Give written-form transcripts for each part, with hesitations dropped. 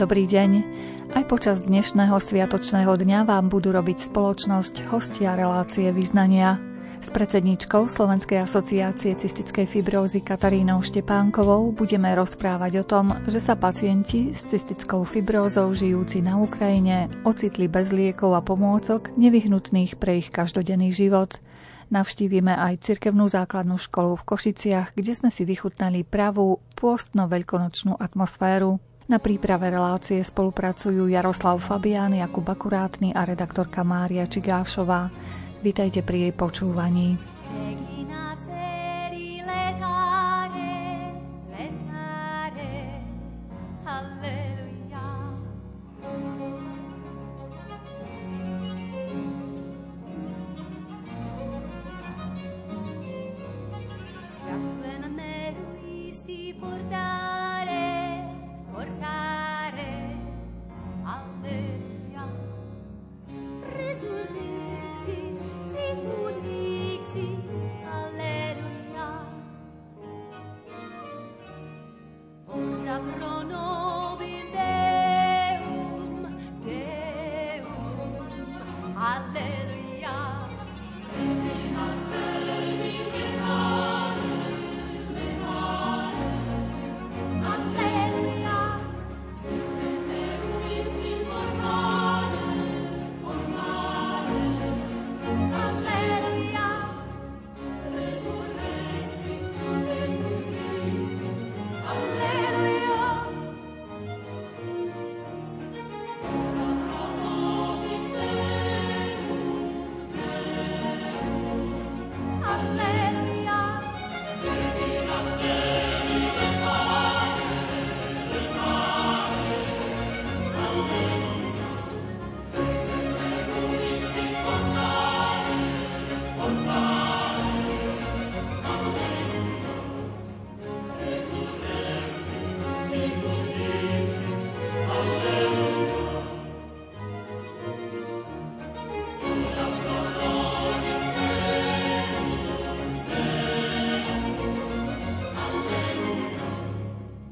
Dobrý deň. Aj počas dnešného sviatočného dňa vám budú robiť spoločnosť hostia relácie Vyznania s predsedníčkou Slovenskej asociácie cystickej fibrózy Katarínou Štepánkovou. Budeme rozprávať o tom, že sa pacienti s cystickou fibrózou žijúci na Ukrajine ocitli bez liekov a pomôcok nevyhnutných pre ich každodenný život. Navštívime aj cirkevnú základnú školu v Košiciach, kde sme si vychutnali pravú pôstno-veľkonočnú atmosféru. Na príprave relácie spolupracujú Jaroslav Fabián, Jakub Akurátny a redaktorka Mária Čigášová. Vítajte pri jej počúvaní.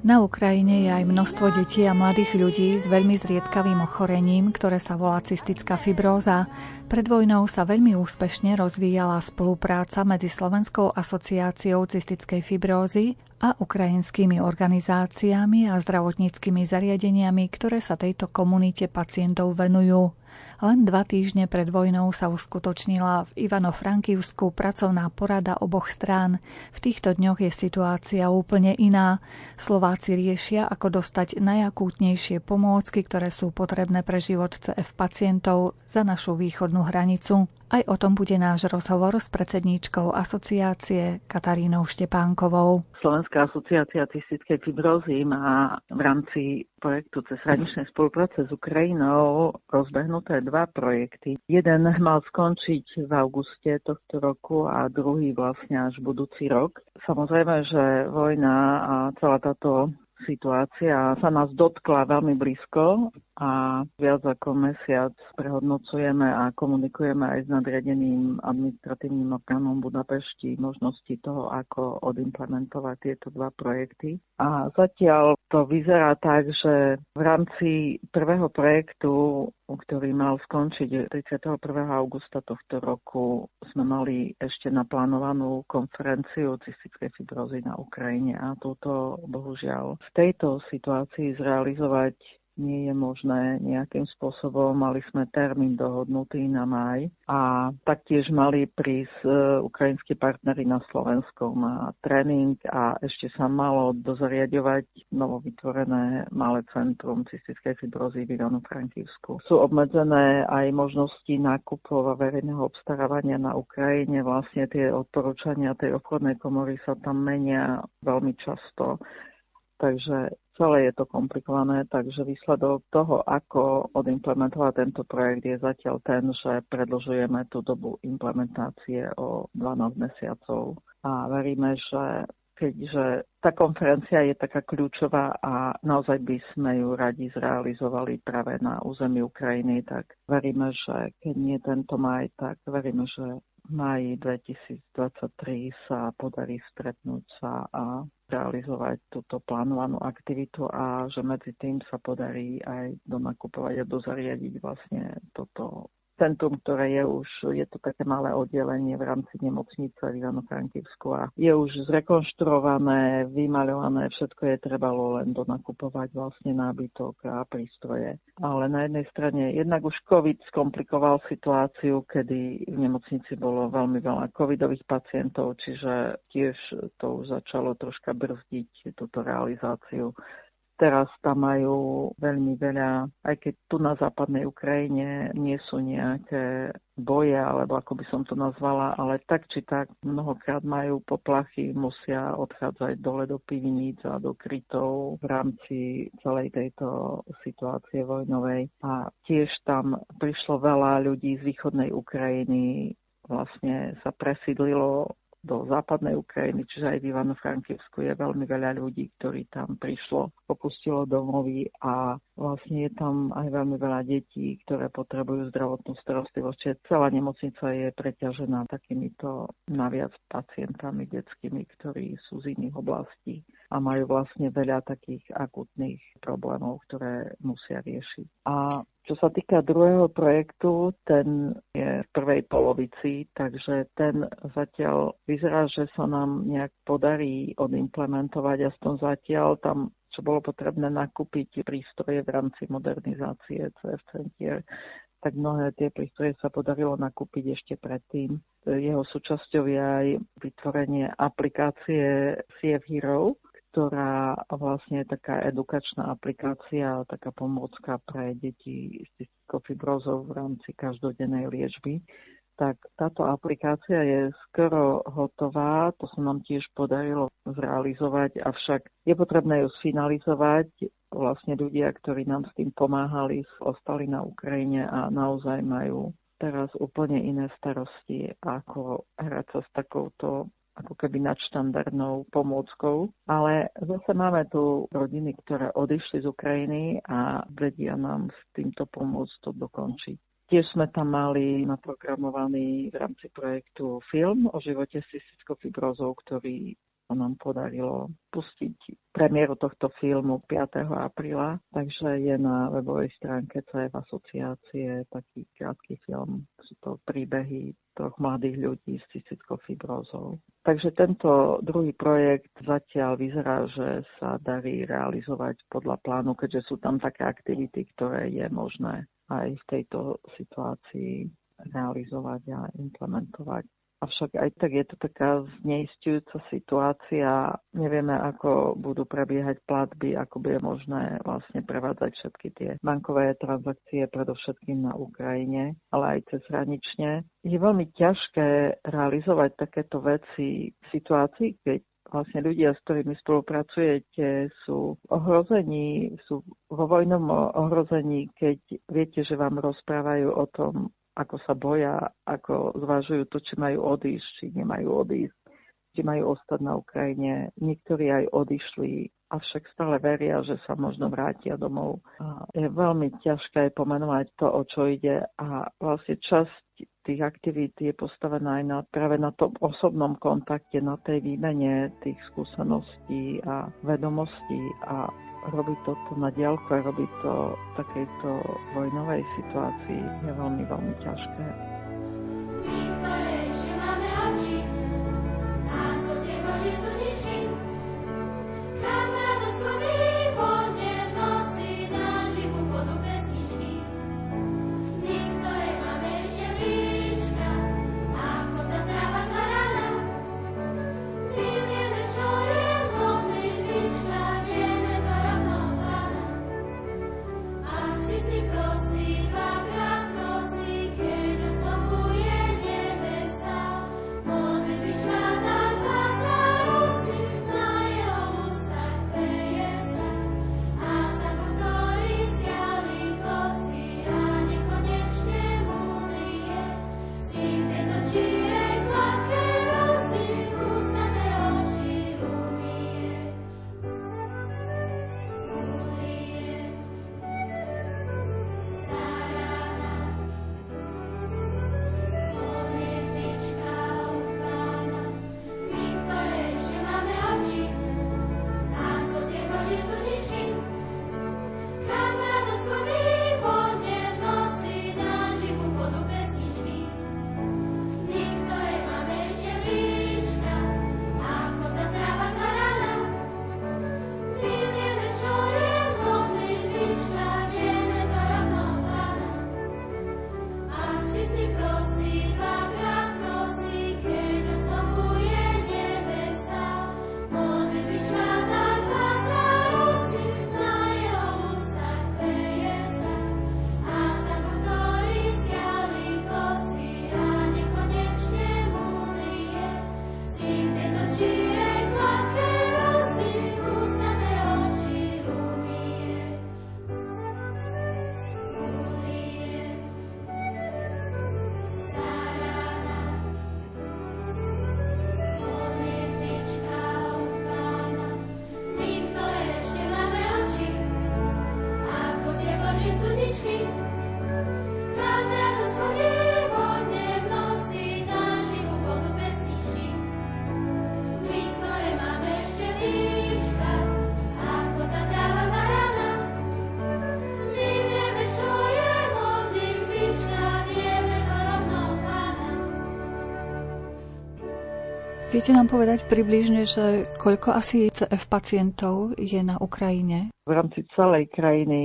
Na Ukrajine je aj množstvo detí a mladých ľudí s veľmi zriedkavým ochorením, ktoré sa volá cystická fibróza. Pred vojnou sa veľmi úspešne rozvíjala spolupráca medzi Slovenskou asociáciou cystickej fibrózy a ukrajinskými organizáciami a zdravotníckymi zariadeniami, ktoré sa tejto komunite pacientov venujú. Len 2 týždne pred vojnou sa uskutočnila v Ivano-Frankivsku pracovná porada oboch strán. V týchto dňoch je situácia úplne iná. Slováci riešia, ako dostať najakútnejšie pomôcky, ktoré sú potrebné pre život CF pacientov za našu východnú hranicu. Aj o tom bude náš rozhovor s predsedníčkou asociácie Katarínou Štepánkovou. Slovenská asociácia cystickej fibrózy má v rámci projektu cezhraničnej spolupráce s Ukrajinou rozbehnuté 2 projekty. Jeden mal skončiť v auguste tohto roku a druhý vlastne až budúci rok. Samozrejme, že vojna a celá táto situácia sa nás dotkla veľmi blízko a viac ako mesiac prehodnocujeme a komunikujeme aj s nadriadeným administratívnym orgánom Budapešti možnosti toho, ako odimplementovať tieto 2 projekty. A zatiaľ to vyzerá tak, že v rámci prvého projektu, ktorý mal skončiť 31. augusta tohto roku, sme mali ešte naplánovanú konferenciu cystickej fibrózy na Ukrajine a túto bohužiaľ v tejto situácii zrealizovať nie je možné nejakým spôsobom. Mali sme termín dohodnutý na máj a taktiež mali prísť ukrajinskí partneri na Slovensko na tréning a ešte sa malo dozariadovať novovytvorené malé centrum cystickej fibrózy v Ivano-Frankivsku. Sú obmedzené aj možnosti nákupov a verejného obstarávania na Ukrajine. Vlastne tie odporúčania tej obchodnej komory sa tam menia veľmi často. Takže celé je to komplikované, takže výsledok toho, ako odimplementovať tento projekt, je zatiaľ ten, že predlžujeme tú dobu implementácie o 12 mesiacov a veríme, že keďže tá konferencia je taká kľúčová a naozaj by sme ju radi zrealizovali práve na území Ukrajiny, tak veríme, že keď nie tento maj, tak veríme, že máji 2023 sa podarí stretnúť sa a realizovať túto plánovanú aktivitu a že medzi tým sa podarí aj donakupovať a dozariadiť vlastne toto centrum, ktoré je už, je to také malé oddelenie v rámci nemocnice v Ivano-Frankivsku a je už zrekonštruované, vymaľované, všetko je trebalo len donakupovať vlastne nábytok a prístroje. Ale na jednej strane jednak už COVID skomplikoval situáciu, kedy v nemocnici bolo veľmi veľa covidových pacientov, čiže tiež to už začalo troška brzdiť túto realizáciu. Teraz tam majú veľmi veľa, aj keď tu na západnej Ukrajine nie sú nejaké boje, alebo ako by som to nazvala, ale tak či tak mnohokrát majú poplachy, musia odchádzať dole do pivníc a do krytov v rámci celej tejto situácie vojnovej. A tiež tam prišlo veľa ľudí z východnej Ukrajiny, vlastne sa presídlilo do západnej Ukrajiny, čiže aj v Ivano-Frankivsku je veľmi veľa ľudí, ktorí tam prišlo, opustilo domovy a vlastne je tam aj veľmi veľa detí, ktoré potrebujú zdravotnú starostlivosť. Čiže celá nemocnica je preťažená takýmito naviac pacientami detskými, ktorí sú z iných oblastí a majú vlastne veľa takých akutných problémov, ktoré musia riešiť. A čo sa týka druhého projektu, ten je v prvej polovici, takže ten zatiaľ vyzerá, že sa nám nejak podarí odimplementovať, aspoň zatiaľ tam, čo bolo potrebné nakúpiť prístroje v rámci modernizácie CF centier, tak mnohé tie prístroje sa podarilo nakúpiť ešte predtým. Jeho súčasťou je aj vytvorenie aplikácie Cier Hero, ktorá vlastne je taká edukačná aplikácia, taká pomôcka pre deti s cystickou fibrózou v rámci každodennej liečby. Tak táto aplikácia je skoro hotová, to sa nám tiež podarilo zrealizovať, avšak je potrebné ju sfinalizovať. Vlastne ľudia, ktorí nám s tým pomáhali, ostali na Ukrajine a naozaj majú teraz úplne iné starosti, ako hrať sa s takouto ako keby nadštandardnou pomôckou. Ale zase máme tu rodiny, ktoré odišli z Ukrajiny a vedia nám s týmto pomôcť to dokončiť. Tiež sme tam mali naprogramovaný v rámci projektu film o živote s cystickou fibrózou, ktorý nám podarilo pustiť premiéru tohto filmu 5. apríla. Takže je na webovej stránke CF asociácie taký krátky film. Sú to príbehy troch mladých ľudí s cystickou fibrózou. Takže tento druhý projekt zatiaľ vyzerá, že sa darí realizovať podľa plánu, keďže sú tam také aktivity, ktoré je možné aj v tejto situácii realizovať a implementovať. Avšak aj tak je to taká zneistujúca situácia. Nevieme, ako budú prebiehať platby, ako bude možné vlastne prevádzať všetky tie bankové transakcie, predovšetkým na Ukrajine, ale aj cezhranične. Je veľmi ťažké realizovať takéto veci v situácii, keď vlastne ľudia, s ktorými spolupracujete, sú v ohrození, sú vo vojnom ohrození, keď viete, že vám rozprávajú o tom, ako sa boja, ako zvažujú to, či majú odísť, či nemajú odísť, či majú ostať na Ukrajine. Niektorí aj odišli, avšak stále veria, že sa možno vrátia domov. A je veľmi ťažké pomenovať to, o čo ide a vlastne časť tých aktivít je postavená aj práve na tom osobnom kontakte, na tej výmene tých skúseností a vedomostí a robiť toto na diaľku a robiť to v takejto vojnovej situácii je veľmi, veľmi ťažké. Prosím, dvakrát prosím, keď Viete nám povedať približne, že koľko asi CF pacientov je na Ukrajine? V rámci celej krajiny,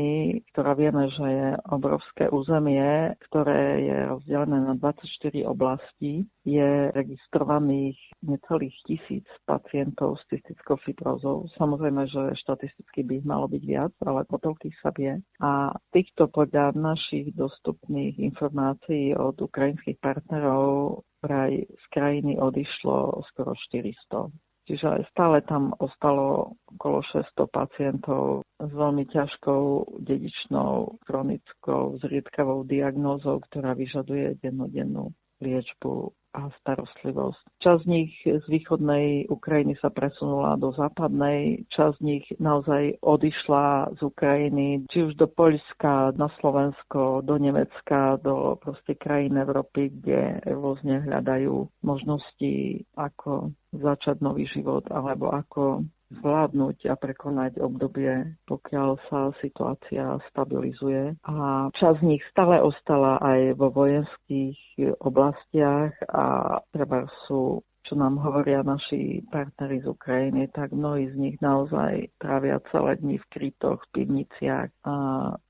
ktorá vieme, že je obrovské územie, ktoré je rozdelené na 24 oblastí, je registrovaných necelých 1000 pacientov s cystickou fibrózou. Samozrejme, že štatisticky by ich malo byť viac, ale po toľkých sa vie. A týchto podľa našich dostupných informácií od ukrajinských partnerov vraj z krajiny odišlo skoro 400. Čiže stále tam ostalo okolo 600 pacientov s veľmi ťažkou dedičnou, chronickou, zriedkavou diagnózou, ktorá vyžaduje dennodennú liečbu a starostlivosť. Časť z nich z východnej Ukrajiny sa presunula do západnej, časť z nich naozaj odišla z Ukrajiny, či už do Poľska, na Slovensko, do Nemecka, do proste krajín Európy, kde rôzne hľadajú možnosti, ako začať nový život, alebo ako zvládnuť a prekonať obdobie, pokiaľ sa situácia stabilizuje. A časť z nich stále ostala aj vo vojenských oblastiach a treba sú, čo nám hovoria naši partneri z Ukrajiny, tak mnohí z nich naozaj trávia celé dni v krytoch, v pivniciach a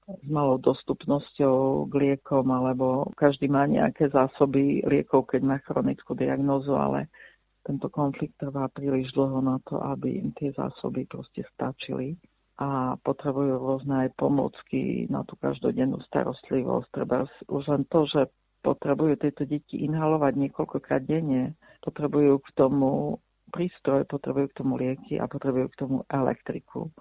s malou dostupnosťou k liekom, alebo každý má nejaké zásoby liekov, keď má chronickú diagnózu, ale tento konflikt trvá príliš dlho na to, aby im tie zásoby proste stačili a potrebujú rôzne aj pomôcky na tú každodennú starostlivosť. Treba už len to, že potrebujú tieto deti inhalovať niekoľkokrát denne, potrebujú k tomu prístroj, potrebujú k tomu lieky a potrebujú k tomu elektriku.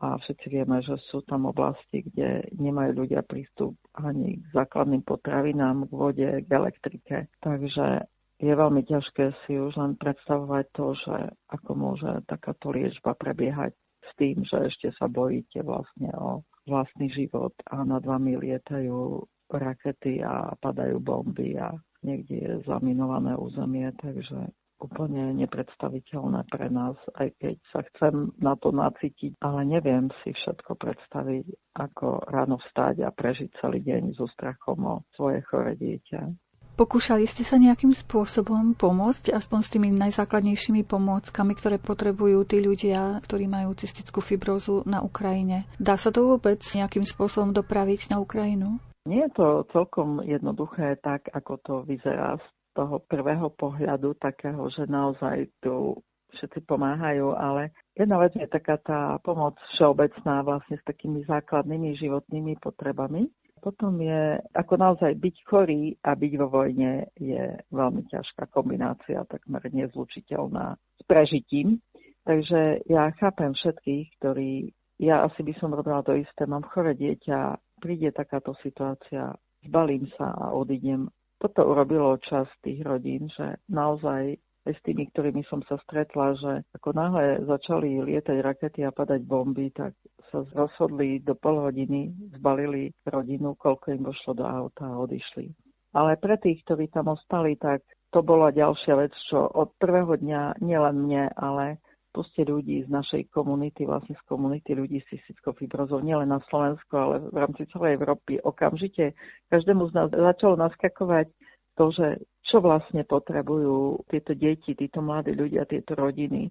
A všetci vieme, že sú tam oblasti, kde nemajú ľudia prístup ani k základným potravinám, k vode, k elektrike. Takže je veľmi ťažké si už len predstavovať to, že ako môže takáto liečba prebiehať s tým, že ešte sa bojíte vlastne o vlastný život a nad vami lietajú rakety a padajú bomby a niekde je zaminované územie, takže úplne nepredstaviteľné pre nás, aj keď sa chcem na to nacítiť, ale neviem si všetko predstaviť, ako ráno vstať a prežiť celý deň so strachom o svoje choré dieťa. Pokúšali ste sa nejakým spôsobom pomôcť, aspoň s tými najzákladnejšími pomôckami, ktoré potrebujú tí ľudia, ktorí majú cystickú fibrózu na Ukrajine? Dá sa to vôbec nejakým spôsobom dopraviť na Ukrajinu? Nie je to celkom jednoduché tak, ako to vyzerá z toho prvého pohľadu, takého, že naozaj tu všetci pomáhajú, ale jedna vec je taká tá pomoc všeobecná vlastne s takými základnými životnými potrebami. Potom je, ako naozaj byť chorý a byť vo vojne je veľmi ťažká kombinácia, takmer nezlučiteľná s prežitím. Takže ja chápem všetkých, ktorí, ja asi by som robila to isté, mám choré dieťa, príde takáto situácia, zbalím sa a odídem. Toto urobilo časť tých rodín, že naozaj aj s tými, ktorými som sa stretla, že ako náhle začali lietať rakety a padať bomby, tak sa rozhodli do pol hodiny, zbalili rodinu, koľko im došlo do auta a odišli. Ale pre tých, ktorí tam ostali, tak to bola ďalšia vec, čo od prvého dňa nielen mne, ale proste ľudí z našej komunity, vlastne z komunity ľudí s cystickou fibrózou, nielen na Slovensku, ale v rámci celej Európy okamžite každému z nás začalo naskakovať to, že čo vlastne potrebujú tieto deti, títo mladí ľudia, tieto rodiny,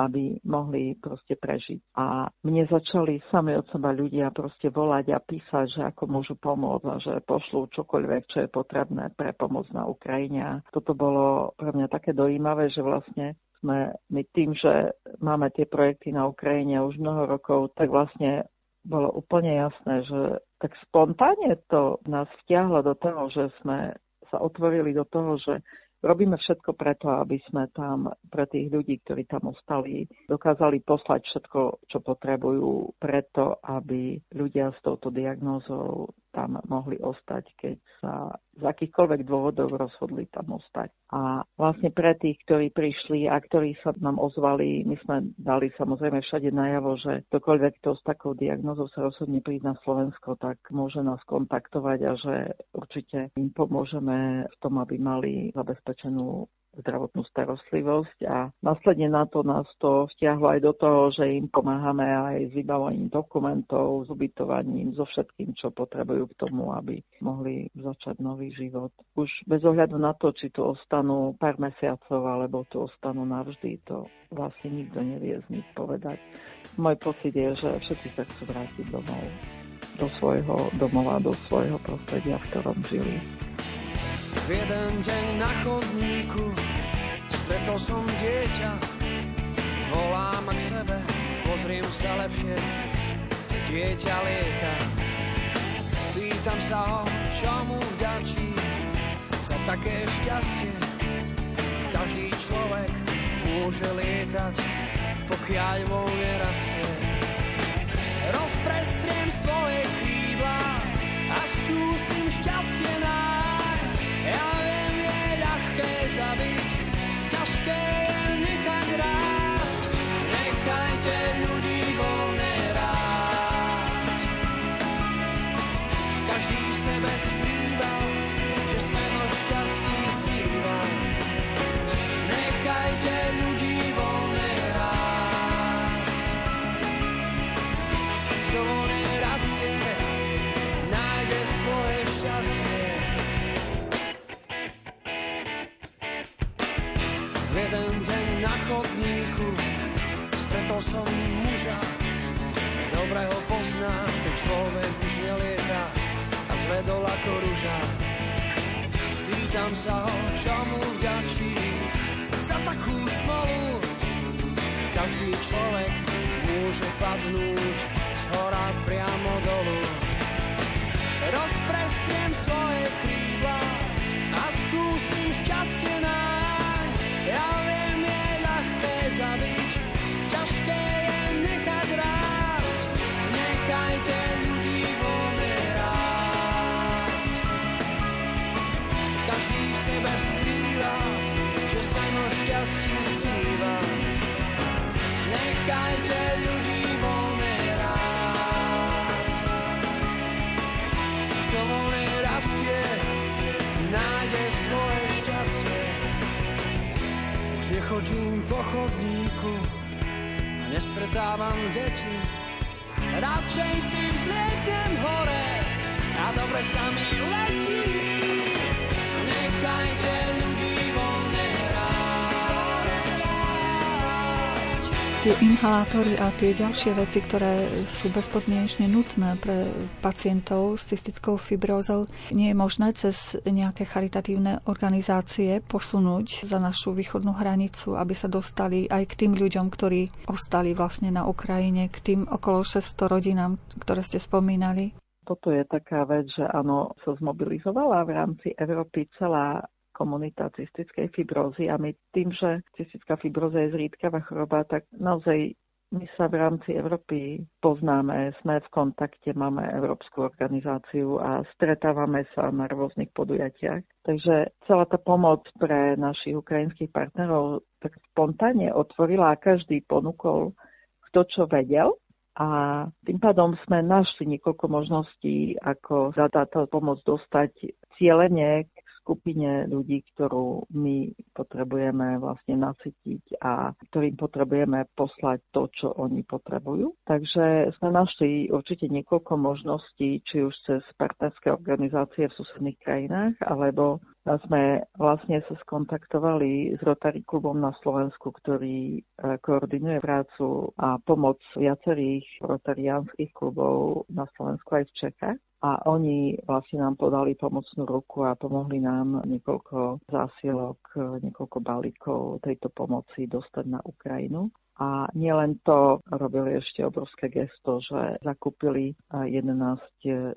aby mohli proste prežiť. A mne začali sami od seba ľudia proste volať a písať, že ako môžu pomôcť a že pošlú čokoľvek, čo je potrebné pre pomoc na Ukrajine. A toto bolo pre mňa také dojímavé, že vlastne sme my tým, že máme tie projekty na Ukrajine už mnoho rokov, tak vlastne bolo úplne jasné, že tak spontánne to nás vtiahlo do toho, že sme sa otvorili do toho, že robíme všetko preto, aby sme tam pre tých ľudí, ktorí tam ostali, dokázali poslať všetko, čo potrebujú, preto, aby ľudia s touto diagnózou tam mohli ostať, keď sa z akýchkoľvek dôvodov rozhodli tam ostať. A vlastne pre tých, ktorí prišli a ktorí sa nám ozvali, my sme dali samozrejme všade najavo, že ktokoľvek, kto s takou diagnózou sa rozhodne prísť na Slovensko, tak môže nás kontaktovať a že určite im pomôžeme v tom, aby mali zabezpečenú zdravotnú starostlivosť a následne na to nás to vtiahlo aj do toho, že im pomáhame aj s vybavaním dokumentov, s ubytovaním, so všetkým, čo potrebujú k tomu, aby mohli začať nový život. Už bez ohľadu na to, či tu ostanú pár mesiacov, alebo tu ostanú navždy, to vlastne nikto nevie z nich povedať. Môj pocit je, že všetci sa chcú vrátiť domov, do svojho domova, do svojho prostredia, v ktorom žili. V jeden deň na chodníku stretol som dieťa, volám k sebe, pozriem sa lepšie, dieťa lieta. Pýtam sa ho, čo mu vďačí za také šťastie. Každý človek môže lietať, pokiaľ mu nerastie. Rozprestriem svoje krídla a skúsim šťastie nájsť. Ja viem, je ľahké zabiť, ťažké je nechať rásť. Nechajte ľudí voľne rásť. Každý v sebe skrýva, že sen o šťastí sníva. Nechajte ľudí voľne rásť. Kto voľne rastie, nájde svoje šťastie. V jeden deň na chodníku stretol som muža, dobre ho poznám, ten človek už nelieta a zvedol ako ruža. Pýtam sa ho, čo mu vďačí za takú smolu. Každý človek môže padnúť z hora priamo dolu. Rozprestriem svoje krídla a skúsim šťastie nájsť. Ja viem, je ľahké zabiť, ťažké je nechať rásť. Nechajte ľudí voľne rásť. Každý v sebe skrýva, že sen o šťastí sníva. Nechajte ľudí voľne rásť. Kto voľne rastie, nájde svoje šťastie. Už nechodím po chodníku a nestretávam deti. Radšej si vzlieknem hore a dobre sa mi letí. Nechajte ľudí voľne rásť. Tie inhalátory a tie ďalšie veci, ktoré sú bezpodmienečne nutné pre pacientov s cystickou fibrózou, nie je možné cez nejaké charitatívne organizácie posunúť za našu východnú hranicu, aby sa dostali aj k tým ľuďom, ktorí ostali vlastne na Ukrajine, k tým okolo 600 rodinám, ktoré ste spomínali? Toto je taká vec, že áno, sa zmobilizovala v rámci Európy celá komunita cystickej fibrózy a my tým, že cystická fibróza je zriedkavá choroba, tak naozaj my sa v rámci Európy poznáme, sme v kontakte, máme Európsku organizáciu a stretávame sa na rôznych podujatiach. Takže celá tá pomoc pre našich ukrajinských partnerov tak spontánne otvorila a každý ponúkol, kto čo vedel. A tým pádom sme našli niekoľko možností, ako za táto pomoc dostať cieľene k skupine ľudí, ktorú my potrebujeme vlastne nasytiť a ktorým potrebujeme poslať to, čo oni potrebujú. Takže sme našli určite niekoľko možností, či už cez partnerské organizácie v susedných krajinách, alebo sme vlastne sa skontaktovali s Rotary klubom na Slovensku, ktorý koordinuje prácu a pomoc viacerých rotariánskych klubov na Slovensku aj v Čechách. A oni vlastne nám podali pomocnú ruku a pomohli nám niekoľko zásielok, niekoľko balíkov tejto pomoci dostať na Ukrajinu. A nielen to, robili ešte obrovské gesto, že zakúpili 11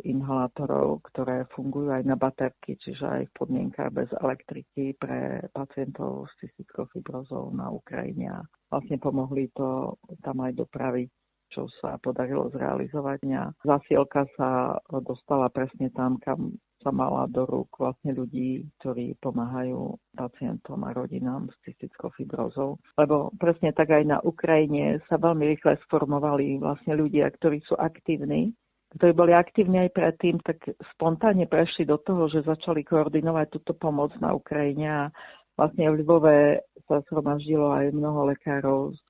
inhalátorov, ktoré fungujú aj na baterky, čiže aj v podmienkach bez elektriky pre pacientov s cystickou fibrozou na Ukrajine. A vlastne pomohli to tam aj dopraviť, čo sa podarilo zrealizovať. Zasielka sa dostala presne tam, kam sa mala, do rúk vlastne ľudí, ktorí pomáhajú pacientom a rodinám s cystickou fibrózou. Lebo presne tak aj na Ukrajine sa veľmi rýchle sformovali vlastne ľudia, ktorí sú aktívni, ktorí boli aktívni aj predtým, tak spontánne prešli do toho, že začali koordinovať túto pomoc na Ukrajine a Vlastne v Ľubove sa zhromaždilo aj mnoho lekárov z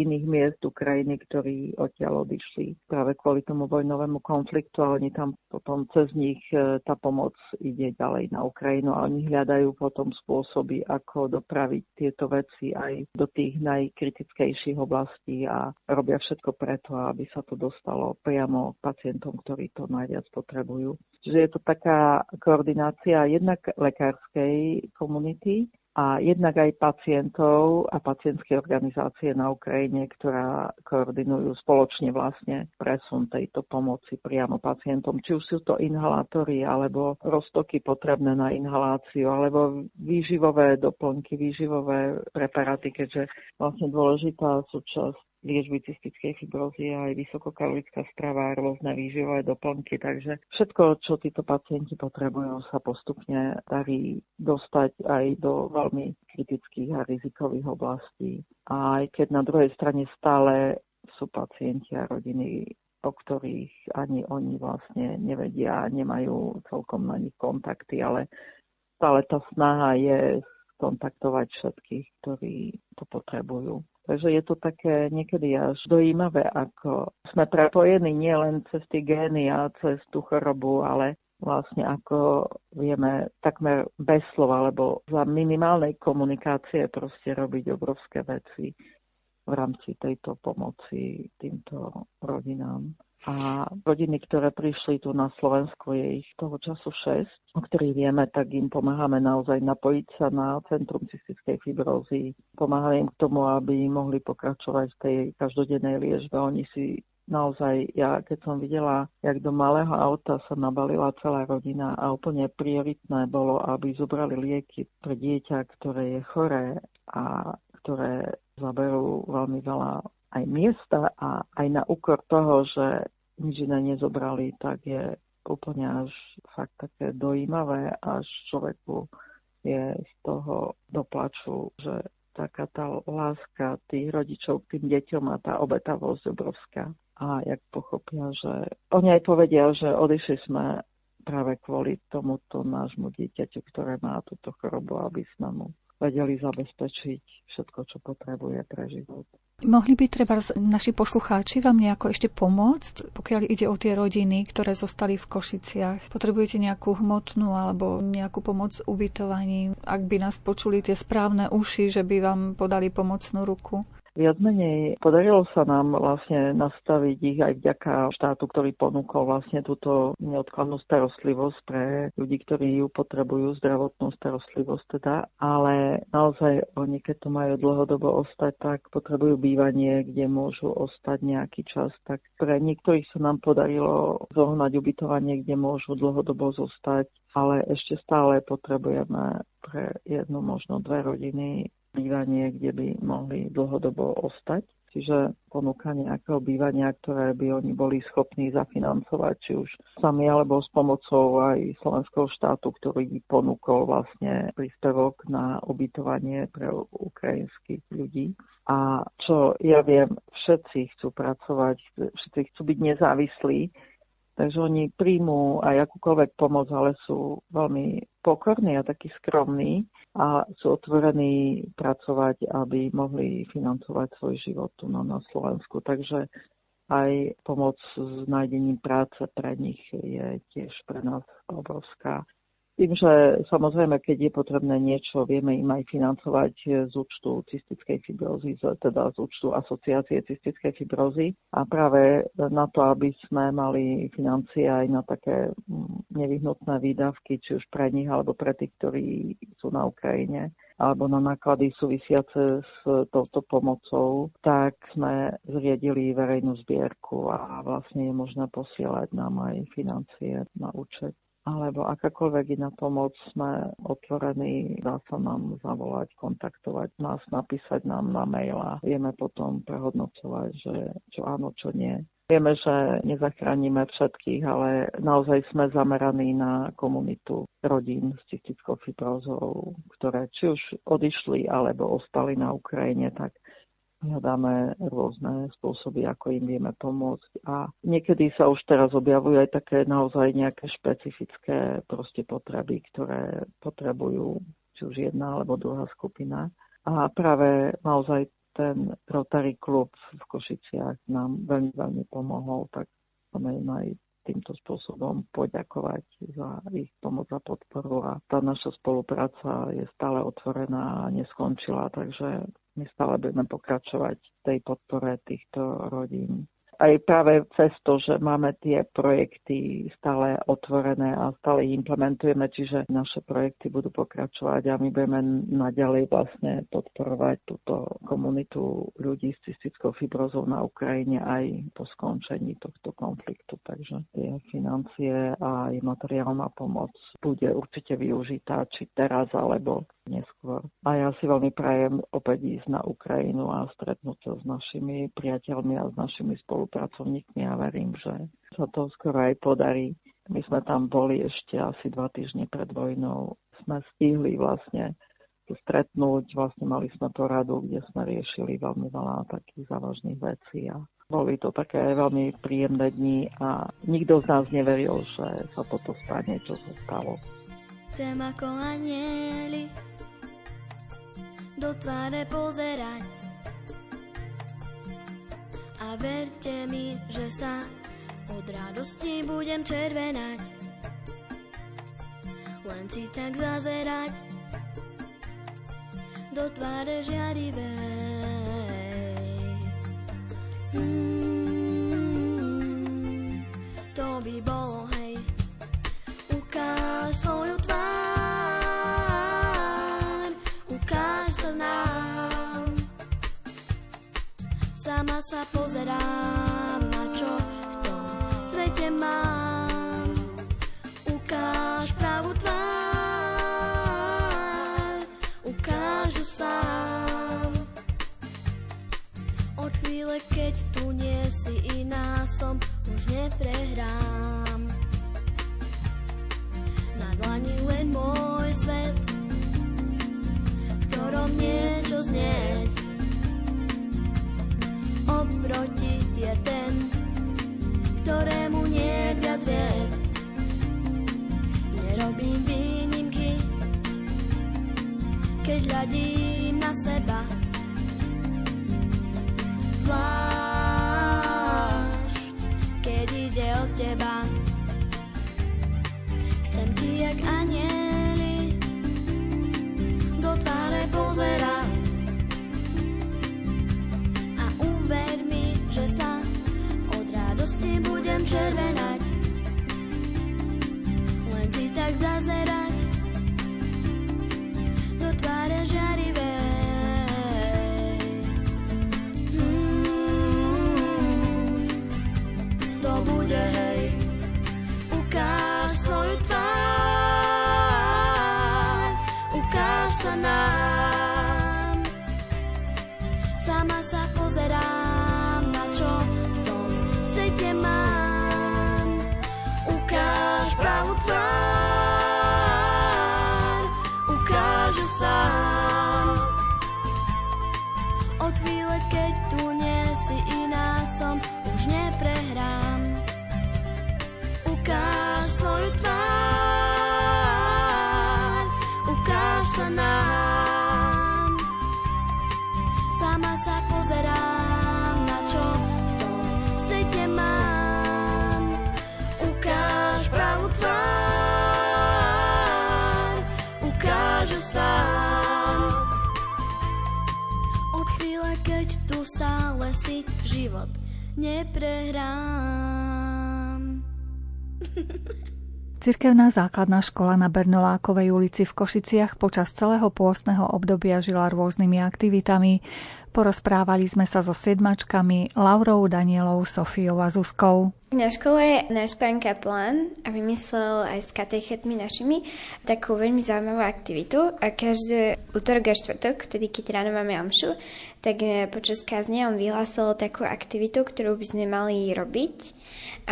iných miest Ukrajiny, ktorí odtiaľ odišli práve kvôli tomu vojnovému konfliktu, a oni tam potom cez nich tá pomoc ide ďalej na Ukrajinu a oni hľadajú potom spôsoby, ako dopraviť tieto veci aj do tých najkritickejších oblastí a robia všetko preto, aby sa to dostalo priamo pacientom, ktorí to najviac potrebujú. Čiže je to taká koordinácia jednak lekárskej komunity, a jednak aj pacientov a pacientské organizácie na Ukrajine, ktorá koordinujú spoločne vlastne presun tejto pomoci priamo pacientom. Či už sú to inhalátory, alebo roztoky potrebné na inhaláciu, alebo výživové doplnky, výživové preparáty, keďže vlastne dôležitá súčasť liečby cystickej fibrózy a aj vysokokalorická strava, rôzne výživové doplnky. Takže všetko, čo títo pacienti potrebujú, sa postupne darí dostať aj do veľmi kritických a rizikových oblastí. A aj keď na druhej strane stále sú pacienti a rodiny, o ktorých ani oni vlastne nevedia, nemajú celkom na nich kontakty, ale stále tá snaha je kontaktovať všetkých, ktorí to potrebujú. Takže je to také niekedy až dojímavé, ako sme prepojení nielen cez tie gény a cez tú chorobu, ale vlastne ako vieme takmer bez slova, alebo za minimálnej komunikácie proste robiť obrovské veci v rámci tejto pomoci týmto rodinám. A rodiny, ktoré prišli tu na Slovensku, je ich toho času 6, o ktorých vieme, tak im pomáhame naozaj napojiť sa na Centrum cystickej fibrózy. Pomáhame im k tomu, aby mohli pokračovať v tej každodennej liečbe. Oni si naozaj, ja keď som videla, jak do malého auta sa nabalila celá rodina a úplne prioritné bolo, aby zobrali lieky pre dieťa, ktoré je choré a ktoré zaberú veľmi veľa aj miesta, a aj na úkor toho, že nič iné nezobrali, tak je úplne až fakt také dojímavé, až človeku je z toho do plaču, že taká tá láska tých rodičov k tým deťom a tá obetavosť obrovská. A jak pochopia, že oni aj povedia, že odišli sme práve kvôli tomuto nášmu dieťaťu, ktoré má túto chorobu, aby sme mu vedeli zabezpečiť všetko, čo potrebuje pre život. Mohli by trebárs naši poslucháči vám nejako ešte pomôcť, pokiaľ ide o tie rodiny, ktoré zostali v Košiciach? Potrebujete nejakú hmotnú alebo nejakú pomoc ubytovaní? Ak by nás počuli tie správne uši, že by vám podali pomocnú ruku? Viac menej podarilo sa nám vlastne nastaviť ich aj vďaka štátu, ktorý ponúkol vlastne túto neodkladnú starostlivosť pre ľudí, ktorí ju potrebujú, zdravotnú starostlivosť teda, ale naozaj oni, keď to majú dlhodobo ostať, tak potrebujú bývanie, kde môžu ostať nejaký čas, tak pre niektorých sa nám podarilo zohnať ubytovanie, kde môžu dlhodobo zostať, ale ešte stále potrebujeme pre jednu, možno dve rodiny bývanie, kde by mohli dlhodobo ostať. Čiže ponúka nejakého bývania, ktoré by oni boli schopní zafinancovať, či už sami alebo s pomocou aj slovenského štátu, ktorý ponúkol vlastne príspevok na ubytovanie pre ukrajinských ľudí. A čo ja viem, všetci chcú pracovať, všetci chcú byť nezávislí, takže oni príjmú aj akúkoľvek pomoc, ale sú veľmi pokorní a takí skromní a sú otvorení pracovať, aby mohli financovať svoj život tu na Slovensku. Takže aj pomoc s nájdením práce pre nich je tiež pre nás obrovská. Tým, že samozrejme, keď je potrebné niečo, vieme im aj financovať z účtu cystickej fibrózy, teda z účtu asociácie cystickej fibrózy. A práve na to, aby sme mali financie aj na také nevyhnutné výdavky, či už pre nich, alebo pre tých, ktorí sú na Ukrajine, alebo na náklady súvisiace s touto pomocou, tak sme zriedili verejnú zbierku a vlastne je možné posielať nám aj financie na účet. Alebo akákoľvek iná pomoc, sme otvorení, dá sa nám zavolať, kontaktovať nás, napísať nám na mail a vieme potom prehodnocovať, že čo áno, čo nie. Vieme, že nezachránime všetkých, ale naozaj sme zameraní na komunitu rodín s cystickou fibrózou, ktoré či už odišli alebo ostali na Ukrajine, tak hľadáme rôzne spôsoby, ako im vieme pomôcť, a niekedy sa už teraz objavujú aj také naozaj nejaké špecifické proste potreby, ktoré potrebujú, či či už jedna alebo druhá skupina. A práve naozaj ten Rotary klub v Košiciach nám veľmi, veľmi pomohol, tak sme im aj týmto spôsobom poďakovať za ich pomoc a podporu. A tá naša spolupráca je stále otvorená a neskončila, takže my stále budeme pokračovať v tej podpore týchto rodín. Aj práve cez to, že máme tie projekty stále otvorené a stále implementujeme, čiže naše projekty budú pokračovať a my budeme naďalej vlastne podporovať túto komunitu ľudí s cystickou fibrozou na Ukrajine aj po skončení tohto konfliktu. Takže tie financie a aj materiálna pomoc bude určite využitá, či teraz alebo neskôr. A ja si veľmi prajem opäť ísť na Ukrajinu a stretnúť sa s našimi priateľmi a s našimi spolupracovníkmi a verím, že sa to skoro aj podarí. My sme tam boli ešte asi 2 týždne pred vojnou. Sme stihli vlastne stretnúť, vlastne mali sme tú radu, kde sme riešili veľmi veľa takých závažných vecí a boli to také veľmi príjemné dni a nikto z nás neveril, že sa toto stane, čo sa stalo. Chcem ako anjeli do tváre pozerať a verte mi, že sa od radosti budem červenať, len si tak zazerať do tváre žiarivej. To by bolo, hej, ukáž svoju tvár, ukáž sa nám. Sama sa pozerám, na čo v tom svete mám. Ukáž pravú tvár, ukáž ju sám. Od chvíle, keď tu nie si iná som, už neprehrám. Na dlani len môj svet, v ktorom niečo znieť. Oproti je ten, ktorému nie viac vie. Nerobím výnimky, keď hľadím na seba. Zvlášť, keď ide o teba. Chcem ti jak anjeli do tváre pozerať a uver mi, že sa od radosti budem červenať, len si tak zazerať do tváre žiarivej. Hej, ukáž svoju tvár, ukáž sa nám. Sama sa pozerám, na čo v tom svete mám. Ukáž pravú tvár, ukáž ju sám. Od chvíle, keď tu nie si iná som, už neprehrám. Ukáž svoju tvár, ukáž sa nám. Sama sa pozerám, na čo v tom svete mám. Ukáž pravú tvár, ukáž ju sám. Od chvíle, keď tu stále si, život neprehrám. Cirkevná základná škola na Bernolákovej ulici v Košiciach počas celého pôstneho obdobia žila rôznymi aktivitami. Porozprávali sme sa so sedmačkami Laurou, Danielou, Sofiou a Zuzkou. Na škole náš pán Kaplan vymyslel aj s katechetmi našimi takú veľmi zaujímavú aktivitu. A každý utorok a štvrtok, vtedy keď ráno máme omšu, tak počas kázne on vyhlásil takú aktivitu, ktorú by sme mali robiť.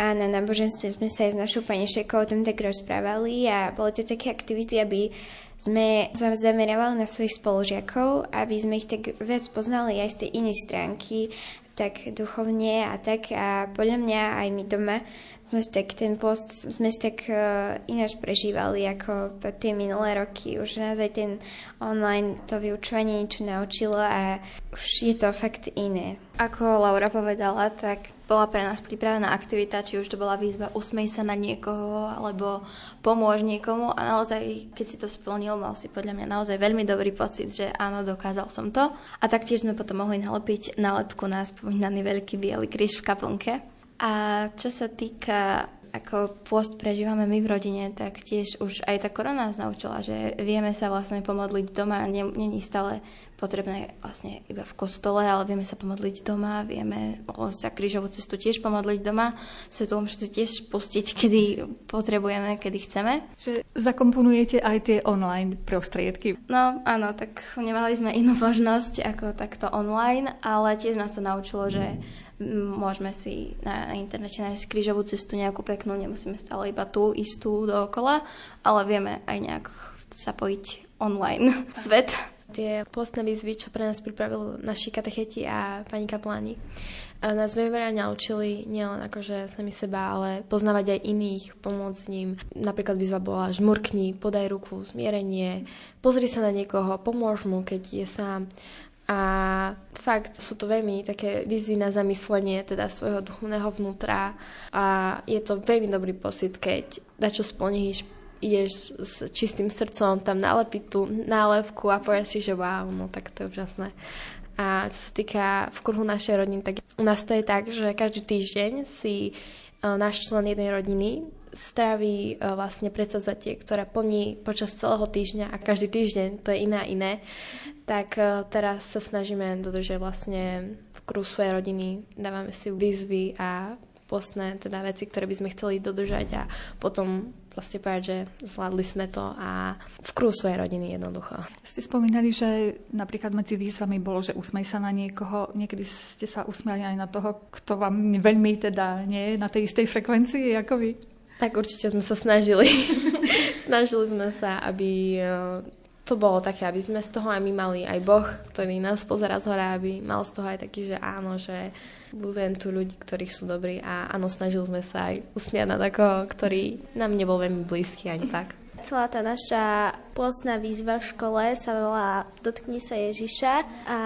A na náboženstve sme sa aj s našou pani Šekou o tom tak rozprávali a boli to také aktivity, aby sme sa zamerávali na svojich spolužiakov, aby sme ich tak viac poznali aj z tej inej stránky, tak duchovne a tak. A podľa mňa aj my doma Ten post sme tak ináč prežívali ako tie minulé roky. Už nás aj ten online to vyučovanie niečo naučilo a už je to fakt iné. Ako Laura povedala, tak bola pre nás pripravená aktivita, či už to bola výzva usmej sa na niekoho alebo pomôž niekomu, a naozaj, keď si to splnil, mal si podľa mňa naozaj veľmi dobrý pocit, že áno, dokázal som to. A taktiež sme potom mohli nalepiť nalepku na spomínaný veľký biely kríž v kaplnke. A čo sa týka, ako pôst prežívame my v rodine, tak tiež už aj tá korona nás naučila, že vieme sa vlastne pomodliť doma. Není stále potrebné vlastne iba v kostole, ale vieme sa pomodliť doma, vieme sa krížovú cestu tiež pomodliť doma, svetú omšu tiež pustiť, kedy potrebujeme, kedy chceme. Že zakomponujete aj tie online prostriedky? No áno, tak nemali sme inú možnosť ako takto online, ale tiež nás to naučilo, že môžeme si na internete nájsť krížovú cestu nejakú peknú, nemusíme stále iba tú istú dookola, ale vieme aj nejak zapojiť online svet. Tie postné výzvy, čo pre nás pripravili naši katecheti a pani kapláni, nás veľmi naučili nielen akože sami seba, ale poznávať aj iných, pomôcť ním. Napríklad výzva bola žmurkni, podaj ruku, zmierenie, pozri sa na niekoho, pomôž mu, keď je sám. A fakt sú to veľmi také výzvy na zamyslenie teda svojho duchovného vnútra a je to veľmi dobrý pocit, keď dačo splníš, ideš s čistým srdcom tam nalepiť tú nálepku a povieš si, že wow, no tak to je úžasné. A čo sa týka v kruhu našej rodiny, tak u nás to je tak, že každý týždeň si náš člen jednej rodiny stráví vlastne predsavzatie, ktoré plní počas celého týždňa a každý týždeň to je iné a iné. Tak teraz sa snažíme dodržať vlastne v kruhu svojej rodiny, dávame si výzvy a postné teda veci, ktoré by sme chceli dodržať a potom vlastne povedať, že zvládli sme to a v kruhu svojej rodiny jednoducho. Ste spomínali, že napríklad medzi výzvami bolo, že usmej sa na niekoho. Niekedy ste sa usmiali aj na toho, kto vám veľmi teda nie je na tej istej frekvencii ako vy. Tak určite sme sa snažili. Snažili sme sa, aby to bolo také, aby sme z toho aj my mali aj Boh, ktorý nás pozerá zhora, aby mal z toho aj taký, že áno, že budem tu ľudí, ktorí sú dobrí a áno, snažili sme sa aj usmiať na takého, ktorý nám nebol veľmi blízky ani tak. Celá tá naša pôstna výzva v škole sa volá Dotkni sa Ježiša a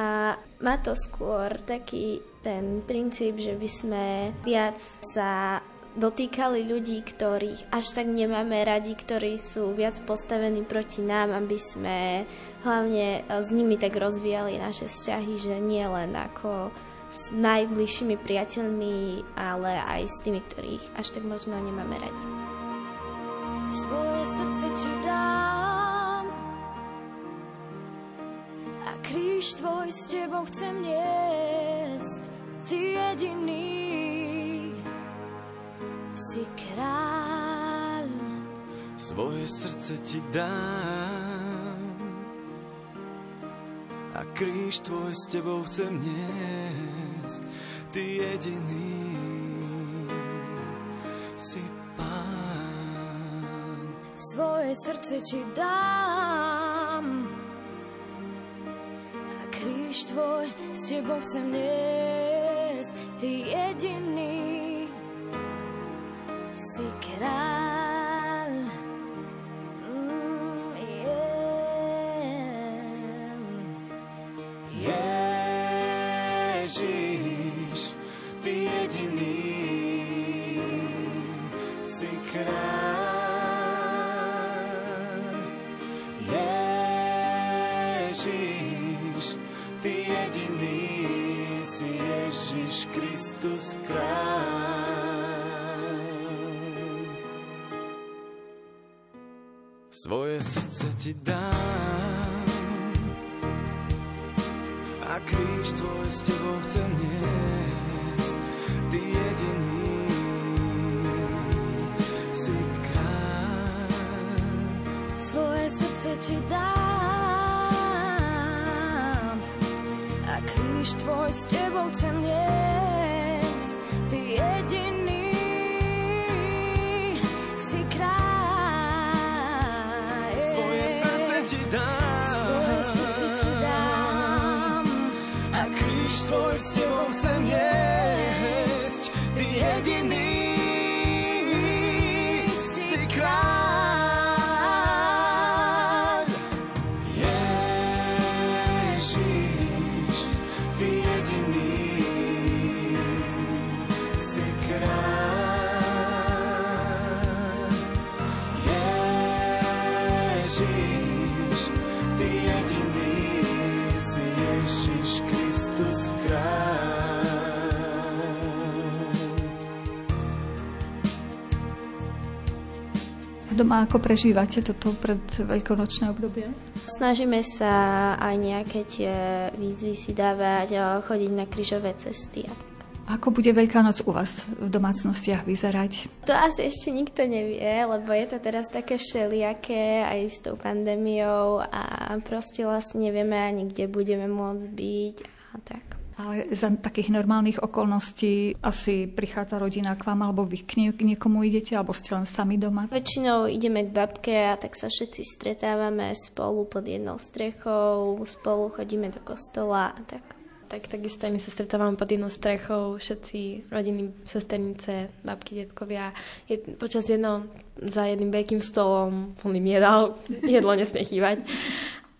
má to skôr taký ten princíp, že by sme viac sa dotýkali ľudí, ktorých až tak nemáme radi, ktorí sú viac postavení proti nám, aby sme hlavne s nimi tak rozvíjali naše vzťahy, že nie len ako s najbližšími priateľmi, ale aj s tými, ktorých až tak možno nemáme radi. Svoje srdce ti dám a kríž tvoj s tebou chcem niesť, ty jediný. Si kráľ. Svoje srdce ti dám a kríž tvoj s tebou chcem niesť, ty jediný si pán. Svoje srdce ti dám a kríž tvoj s tebou chcem niesť, ty jediný si kráľ. Ježiš, ty jediný si kráľ. Ježiš, ty jediný si Ježiš Kristus kráľ. Svoje srdce ti dám a kríž tvoj s tebou chcem niesť, ty jediný si kráľ. Svoje srdce ti dám a kríž tvoj s tebou chcem niesť, ty jediný si kráľ. Svoje srdce ti dám a kríž tvoj s tebou chcem niesť, ty jediný doma ako prežívate toto pred veľkonočné obdobie? Snažíme sa aj nejaké tie výzvy si dávať, chodiť na krížové cesty. Ako bude Veľká noc u vás v domácnostiach vyzerať? To asi ešte nikto nevie, lebo je to teraz také všelijaké aj s tou pandémiou a proste vlastne nevieme ani kde budeme môcť byť a tak. Ale za takých normálnych okolností asi prichádza rodina k vám, alebo vy k niekomu idete, alebo ste len sami doma? Väčšinou ideme k babke a tak sa všetci stretávame spolu pod jednou strechou, spolu chodíme do kostola a tak. Takisto my sa stretávame pod jednou strechou, všetci rodiny, sesternice, babky, detkovia. Za jedným veľkým stolom plným jedál, jedlo nesmie chýbať.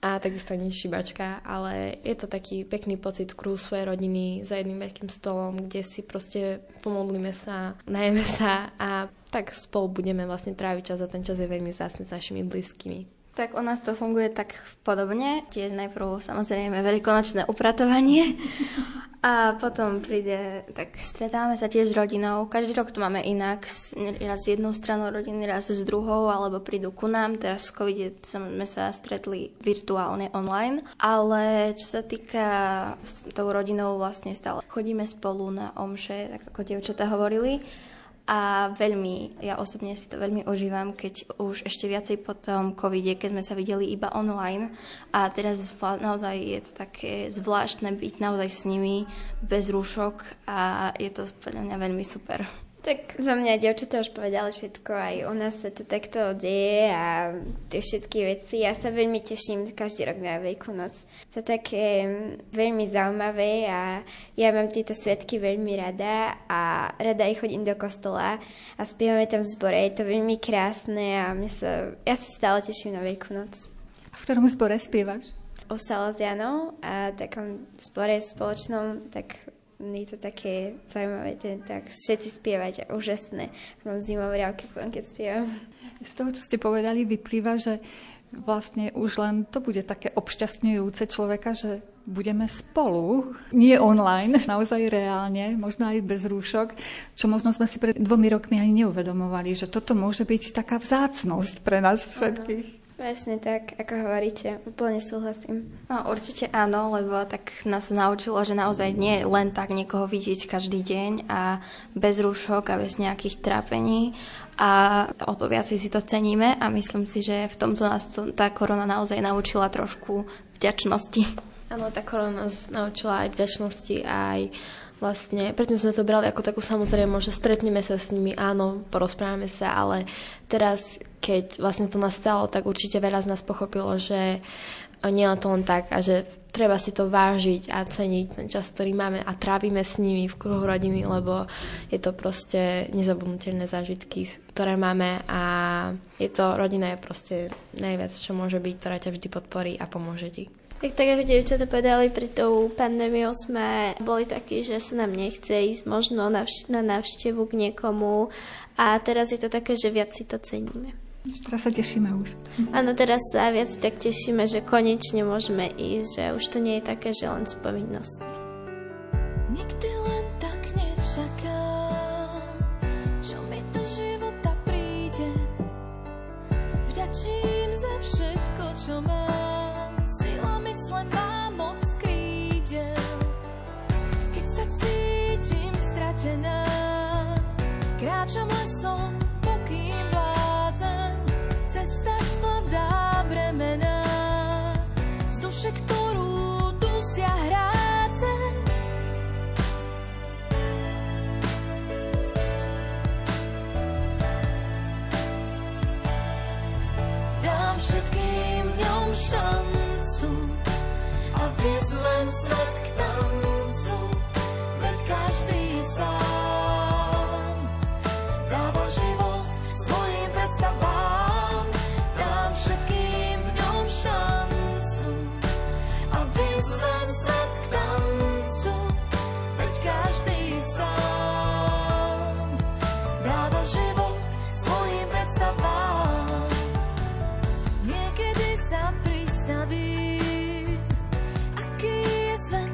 A takisto ani šibačka, ale je to taký pekný pocit krúhu svojej rodiny za jedným veľkým stolom, kde si proste pomodlíme sa, najeme sa a tak spolu budeme vlastne tráviť čas a ten čas je veľmi vzácny s našimi blízkymi. Tak u nás to funguje tak podobne. Tiež najprv samozrejme veľkonočné upratovanie a potom príde, tak stretávame sa tiež s rodinou. Každý rok to máme inak, raz s jednou stranou rodiny, raz s druhou, alebo prídu ku nám. Teraz v covide sme sa stretli virtuálne online, ale čo sa týka s tou rodinou vlastne stále chodíme spolu na omše, tak ako dievčatá hovorili. A ja osobne si to veľmi užívam, keď už ešte viacej po tom covide, keď sme sa videli iba online. A teraz naozaj je to také zvláštne byť naozaj s nimi, bez rúšok a je to podľa mňa veľmi super. Tak za mňa dievčatá už povedali všetko, aj u nás sa to takto deje a tie všetky veci. Ja sa veľmi teším každý rok na Veľkú noc. To je také veľmi zaujímavé a ja mám tieto sviatky veľmi rada a rada aj chodím do kostola a spievame tam v zbore, je to veľmi krásne a ja sa stále teším na Veľkú noc. A v ktorom zbore spievaš? U Salazianov a takom zbore spoločnom, tak je to také zaujímavé, tak všetci spievať a úžasné. Mám zimové riavky, keď spievam. Z toho, čo ste povedali, vyplýva, že vlastne už len to bude také obšťastňujúce človeka, že budeme spolu, nie online, naozaj reálne, možno aj bez rúšok, čo možno sme si pred 2 rokmi ani neuvedomovali, že toto môže byť taká vzácnosť pre nás všetkých. Aha. Presne tak, ako hovoríte, úplne súhlasím. No určite áno, lebo tak nás naučilo, že naozaj nie len tak niekoho vidieť každý deň a bez rúšok a bez nejakých trápení a o to viac si to ceníme a myslím si, že v tomto nás tá korona naozaj naučila trošku vďačnosti. Áno, tá korona nás naučila aj vďačnosti, aj vlastne, predtým sme to brali ako takú samozrejmosť, že stretneme sa s nimi, áno, porozprávame sa, ale teraz, keď vlastne to nastalo, tak určite veľa z nás pochopilo, že nie len to len tak a že treba si to vážiť a ceniť ten čas, ktorý máme a trávime s nimi v kruhu rodiny, lebo je to proste nezabudnutelné zážitky, ktoré máme a je to, rodina je proste najviac, čo môže byť, ktorá ťa vždy podporí a pomôže ti. Tak ako dievčatá povedali, pri tou pandémiou sme boli takí, že sa nám nechce ísť možno na návštevu k niekomu a teraz je to také, že viac si to ceníme. Teraz sa tešíme už. Áno, teraz sa viac tak tešíme, že konečne môžeme ísť, že už to nie je také, že len spovinnosť. Nikdy len tak nečakám, čo mi do života príde. Vďačím za všetko, čo mám. Sila mysle mám od skrídel, keď sa cítim stratená. Kráčam lesom, pokým vládzem, cesta skladá bremena. Z duše, ktorú dusia hráce. Dám všetkým dňom šancu a vyzvem svet k tancu, veď každý sám dáva život svojim predstavám. Dám všetkým dňom šancu a vyzvem svet k tancu, veď každý sám dáva život svojim predstavám. Niekedy sa pristaví. Yes,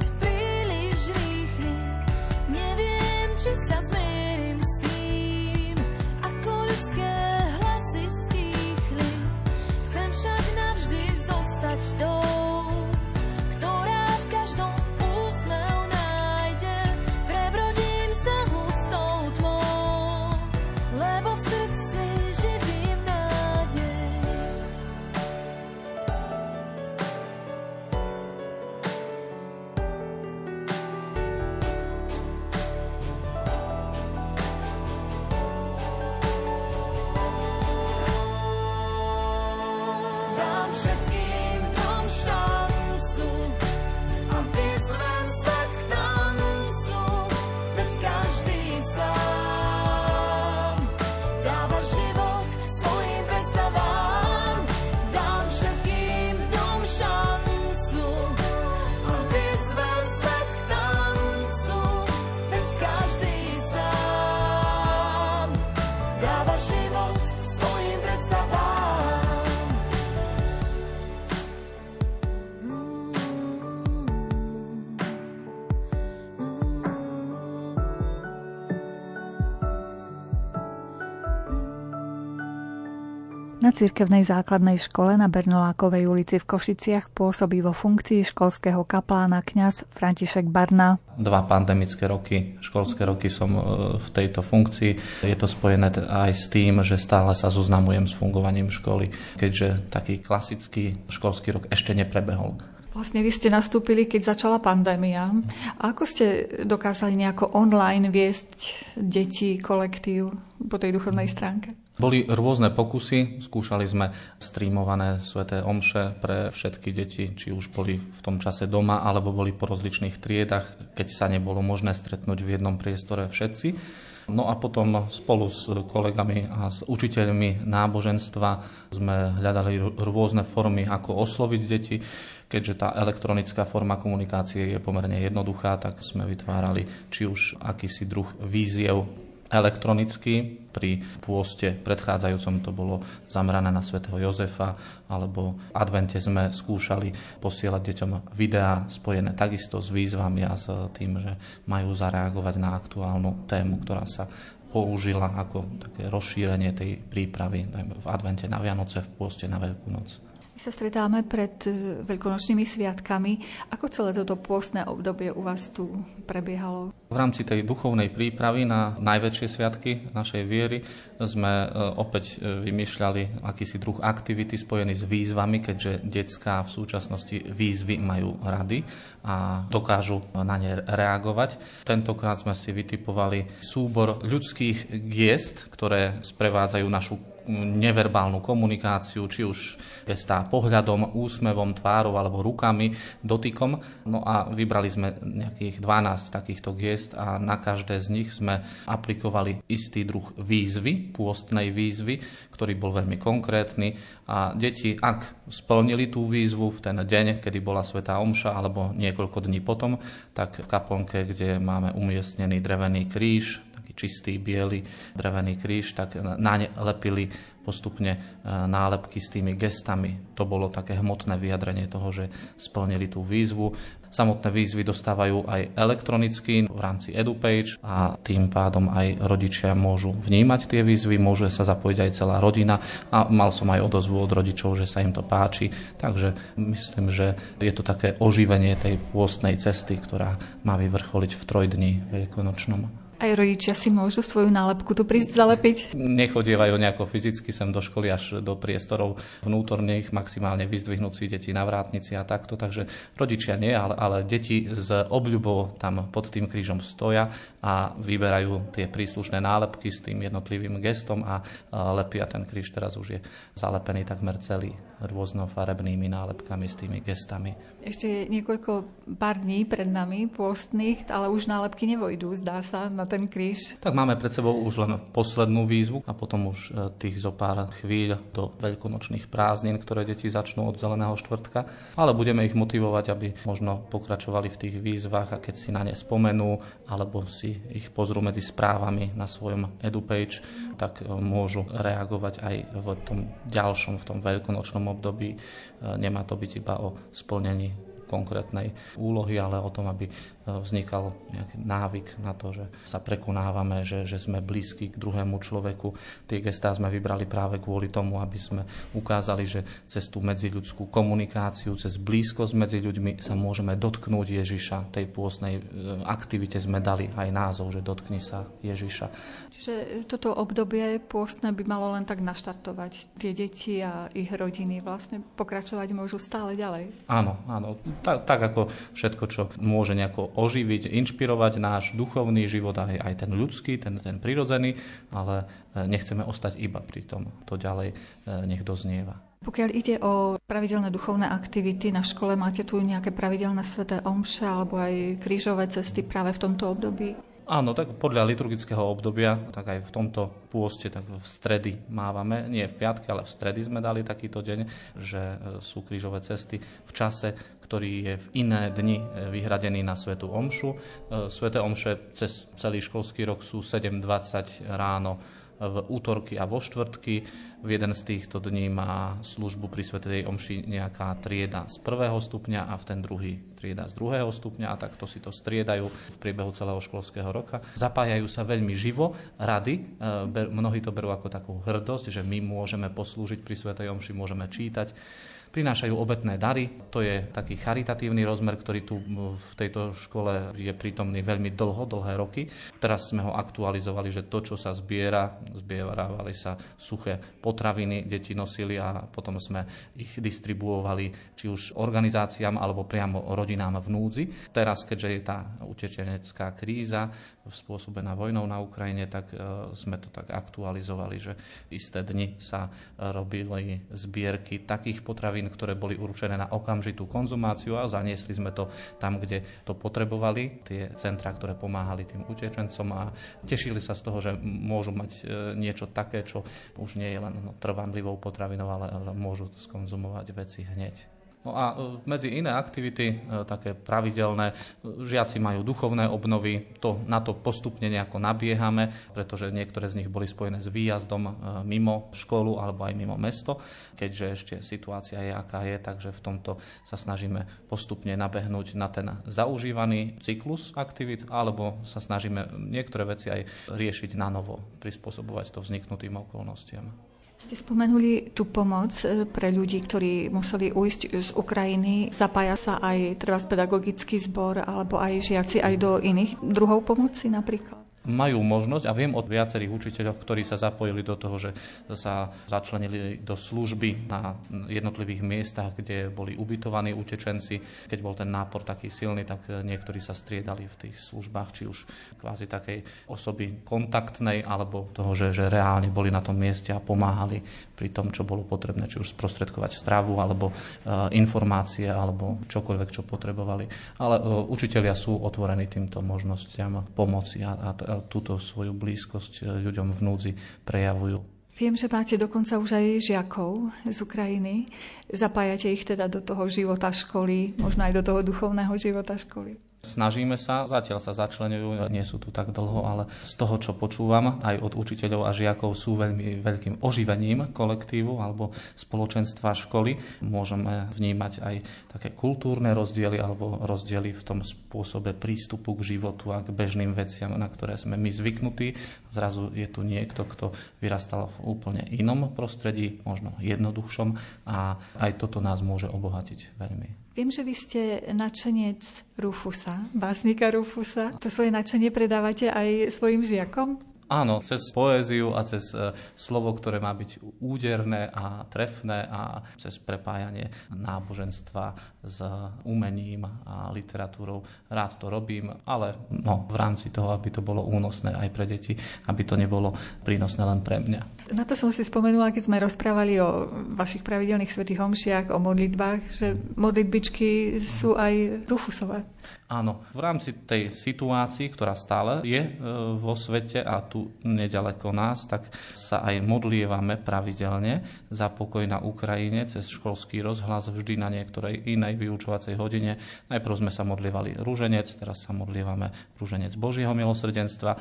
Na cirkevnej základnej škole na Bernolákovej ulici v Košiciach pôsobí vo funkcii školského kaplána kňaz František Barna. 2 pandemické roky, školské roky som v tejto funkcii. Je to spojené aj s tým, že stále sa zoznamujem s fungovaním školy, keďže taký klasický školský rok ešte neprebehol. Vlastne vy ste nastúpili, keď začala pandémia. A ako ste dokázali nejako online viesť deti, kolektív po tej duchovnej stránke? Boli rôzne pokusy. Skúšali sme streamované sväté omše pre všetky deti, či už boli v tom čase doma, alebo boli po rozličných triedach, keď sa nebolo možné stretnúť v jednom priestore všetci. No a potom spolu s kolegami a s učiteľmi náboženstva sme hľadali rôzne formy, ako osloviť deti. Keďže tá elektronická forma komunikácie je pomerne jednoduchá, tak sme vytvárali či už akýsi druh výziev elektronicky. Pri pôste predchádzajúcom to bolo zamerané na svätého Jozefa, alebo v advente sme skúšali posielať deťom videá spojené takisto s výzvami a s tým, že majú zareagovať na aktuálnu tému, ktorá sa použila ako také rozšírenie tej prípravy v advente na Vianoce, v pôste na Veľkú noc. My sa stretáme pred veľkonočnými sviatkami. Ako celé toto pôstne obdobie u vás tu prebiehalo? V rámci tej duchovnej prípravy na najväčšie sviatky našej viery sme opäť vymýšľali akýsi druh aktivity spojený s výzvami, keďže decká v súčasnosti výzvy majú rady a dokážu na ne reagovať. Tentokrát sme si vytipovali súbor ľudských giest, ktoré sprevádzajú našu neverbálnu komunikáciu, či už gestá pohľadom, úsmevom, tvárou alebo rukami, dotykom. No a vybrali sme nejakých 12 takýchto gest a na každé z nich sme aplikovali istý druh výzvy, pôstnej výzvy, ktorý bol veľmi konkrétny. A deti, ak splnili tú výzvu v ten deň, kedy bola svätá omša alebo niekoľko dní potom, tak v kaplnke, kde máme umiestnený drevený kríž, čistý, biely drevený kríž, tak na ne lepili postupne nálepky s tými gestami. To bolo také hmotné vyjadrenie toho, že splnili tú výzvu. Samotné výzvy dostávajú aj elektronicky v rámci EduPage a tým pádom aj rodičia môžu vnímať tie výzvy, môže sa zapojiť aj celá rodina a mal som aj odozvu od rodičov, že sa im to páči. Takže myslím, že je to také oživenie tej pôstnej cesty, ktorá má vyvrcholiť v 3 dni veľkonočnom. Aj rodičia si môžu svoju nálepku tu prísť zalepiť? Nechodievajú nejako fyzicky sem do školy až do priestorov vnútorných, maximálne vyzdvihnúť si deti na vrátnici a takto. Takže rodičia nie, ale deti s obľubou tam pod tým krížom stoja a vyberajú tie príslušné nálepky s tým jednotlivým gestom a lepia ten kríž. Teraz už je zalepený takmer celý rôznofarebnými nálepkami s tými gestami. Ešte niekoľko pár dní pred nami pôstnych, ale už nálepky nevojdú, zdá sa, na ten kríž. Tak máme pred sebou už len poslednú výzvu a potom už tých zo pár chvíľ do veľkonočných prázdnin, ktoré deti začnú od Zeleného štvrtka, ale budeme ich motivovať, aby možno pokračovali v tých výzvach a keď si na ne spomenú alebo si ich pozrú medzi správami na svojom EduPage, tak môžu reagovať aj v tom ďalšom, v tom veľkonočnom období. Nemá to byť iba o splnení konkrétnej úlohy, ale o tom, aby vznikal nejaký návyk na to, že sa prekonávame, že sme blízki k druhému človeku. Tie gestá sme vybrali práve kvôli tomu, aby sme ukázali, že cez tú medziľudskú komunikáciu, cez blízkosť medzi ľuďmi sa môžeme dotknúť Ježiša. Tej pôstnej aktivite sme dali aj názov, že dotkni sa Ježiša. Čiže toto obdobie pôstne by malo len tak naštartovať tie deti a ich rodiny. Vlastne pokračovať môžu stále ďalej. Áno. Tak ako všetko, čo môže nejako oživiť, inšpirovať náš duchovný život, aj ten ľudský, ten prirodzený, ale nechceme ostať iba pri tom. To ďalej nech doznieva. Pokiaľ ide o pravidelné duchovné aktivity, na škole máte tu nejaké pravidelné sväté omše alebo aj krížové cesty práve v tomto období? Áno, tak podľa liturgického obdobia, tak aj v tomto pôste, tak v stredy mávame, nie v piatke, ale v stredy sme dali takýto deň, že sú krížové cesty v čase, ktorý je v iné dni vyhradený na svätú omšu. Sväté omše cez celý školský rok sú 7:20 ráno v útorky a vo štvrtky. V jeden z týchto dní má službu pri svätej omši nejaká trieda z prvého stupňa a v ten druhý trieda z druhého stupňa a takto si to striedajú v priebehu celého školského roka. Zapájajú sa veľmi živo rady, mnohí to berú ako takú hrdosť, že my môžeme poslúžiť pri svätej omši, môžeme čítať. Prinášajú obetné dary, to je taký charitatívny rozmer, ktorý tu v tejto škole je prítomný veľmi dlhé roky. Teraz sme ho aktualizovali, že to, čo sa zbierávali sa suché potraviny, deti nosili a potom sme ich distribuovali či už organizáciám alebo priamo rodinám v núdzi. Teraz, keďže je tá utečenecká kríza spôsobená vojnou na Ukrajine, tak sme to tak aktualizovali, že isté dni sa robili zbierky takých potravín, ktoré boli určené na okamžitú konzumáciu a zaniesli sme to tam, kde to potrebovali, tie centrá, ktoré pomáhali tým utečencom a tešili sa z toho, že môžu mať niečo také, čo už nie je len trvanlivou potravinou, ale môžu skonzumovať veci hneď. No a medzi iné aktivity, také pravidelné, žiaci majú duchovné obnovy, na to postupne nejako nabiehame, pretože niektoré z nich boli spojené s výjazdom mimo školu alebo aj mimo mesto, keďže ešte situácia je, aká je, takže v tomto sa snažíme postupne nabehnúť na ten zaužívaný cyklus aktivít, alebo sa snažíme niektoré veci aj riešiť na novo, prispôsobovať to vzniknutým okolnostiam. Ste spomenuli tú pomoc pre ľudí, ktorí museli ujsť z Ukrajiny. Zapája sa aj pedagogický zbor alebo aj žiaci aj do iných druhov pomoci napríklad? Majú možnosť a viem od viacerých učiteľov, ktorí sa zapojili do toho, že sa začlenili do služby na jednotlivých miestach, kde boli ubytovaní utečenci. Keď bol ten nápor taký silný, tak niektorí sa striedali v tých službách, či už kvázi takej osoby kontaktnej, alebo toho, že reálne boli na tom mieste a pomáhali pri tom, čo bolo potrebné, či už sprostredkovať stravu, alebo informácie, alebo čokoľvek, čo potrebovali. Ale učitelia sú otvorení týmto možnostiam pomoci a túto svoju blízkosť ľuďom v núdzi prejavujú. Viem, že máte dokonca už aj žiakov z Ukrajiny. Zapájate ich teda do toho života školy, možno aj do toho duchovného života školy. Snažíme sa, zatiaľ sa začleňujú, nie sú tu tak dlho, ale z toho, čo počúvam, aj od učiteľov a žiakov sú veľmi veľkým oživením kolektívu alebo spoločenstva školy. Môžeme vnímať aj také kultúrne rozdiely alebo rozdiely v tom spôsobe prístupu k životu a k bežným veciam, na ktoré sme my zvyknutí. Zrazu je tu niekto, kto vyrastal v úplne inom prostredí, možno jednoduchšom, a aj toto nás môže obohatiť veľmi. Viem, že vy ste nadšenec Rufusa, básnika Rufusa. To svoje nadšenie predávate aj svojim žiakom? Áno, cez poéziu a cez slovo, ktoré má byť úderné a trefné a cez prepájanie náboženstva s umením a literatúrou. Rád to robím, ale v rámci toho, aby to bolo únosné aj pre deti, aby to nebolo prínosné len pre mňa. Na to som si spomenula, keď sme rozprávali o vašich pravidelných svätých omšiach, o modlitbách, že modlitbičky sú aj Rufusové. Áno, v rámci tej situácii, ktorá stále je vo svete a tu nedaleko nás, tak sa aj modlievame pravidelne za pokoj na Ukrajine cez školský rozhlas vždy na niektorej inej vyučovacej hodine. Najprv sme sa modlievali ruženec, teraz sa modlievame ruženec Božieho milosrdenstva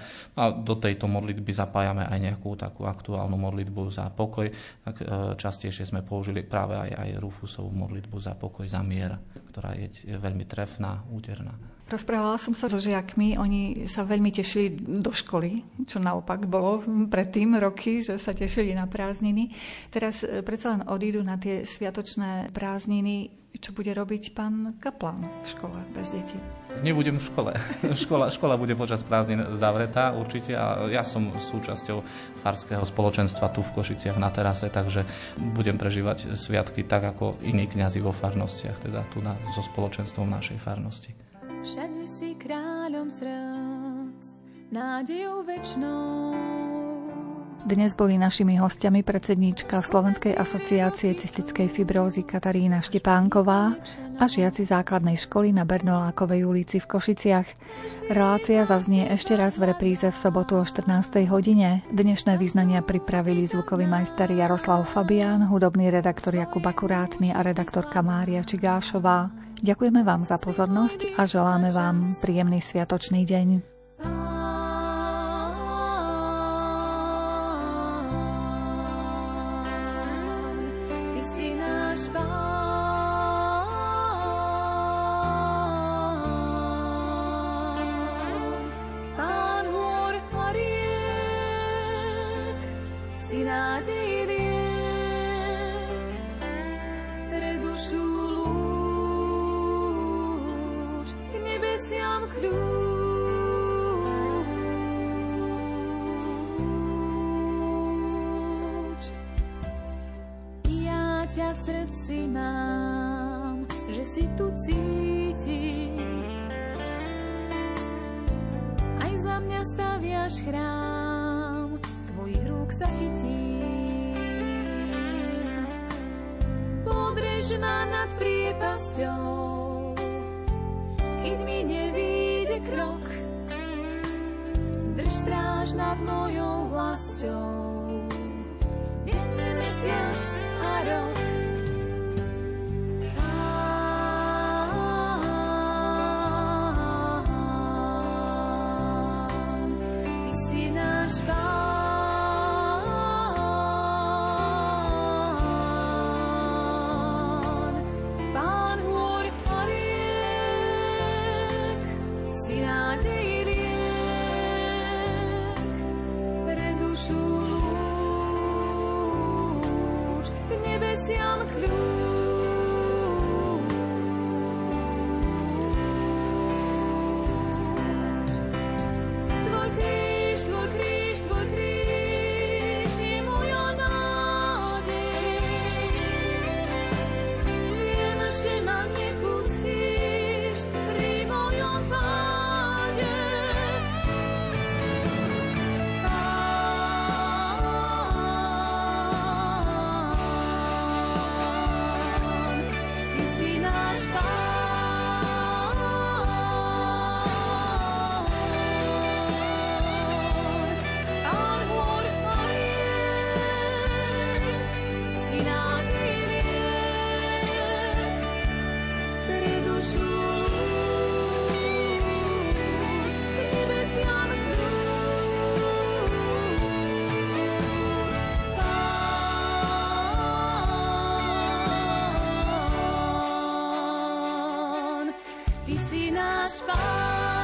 a do tejto modlitby zapájame aj nejakú takú aktuálnu modlitbu za pokoj. Tak častejšie sme použili práve aj Rufusovú modlitbu za pokoj, za mier, ktorá je veľmi trefná, úderná. Rozprávala som sa so žiakmi, oni sa veľmi tešili do školy, čo naopak bolo predtým roky, že sa tešili na prázdniny. Teraz predsa len odídu na tie sviatočné prázdniny. Čo bude robiť pán kaplan v škole bez detí? Nebudem v škole. Škola bude počas prázdnin zavretá určite a ja som súčasťou farského spoločenstva tu v Košiciach na terase, takže budem prežívať sviatky tak ako iní kňazi vo farnostiach, teda tu so spoločenstvom našej farnosti. Všade si kráľom srdc, nádejou večnou. Dnes boli našimi hostiami predsedníčka Slovenskej asociácie cystickej fibrózy Katarína Štepánková a žiaci základnej školy na Bernolákovej ulici v Košiciach. Relácia zaznie ešte raz v repríze v sobotu o 14:00. Dnešné vyznania pripravili zvukový majster Jaroslav Fabián, hudobný redaktor Jakub Akurátny a redaktorka Mária Čigášová. Ďakujeme vám za pozornosť a želáme vám príjemný sviatočný deň. veciam kľúč. Ja ťa v srdci mám, že si tu cítim, aj za mňa staviaš chrám, tvojich rúk sa chytím. Podrež ma nad priepasťou, keď mi nevíde krok, drž stráž nad mojou vlastou, denne mesiac a rok. Ty si náš Pán.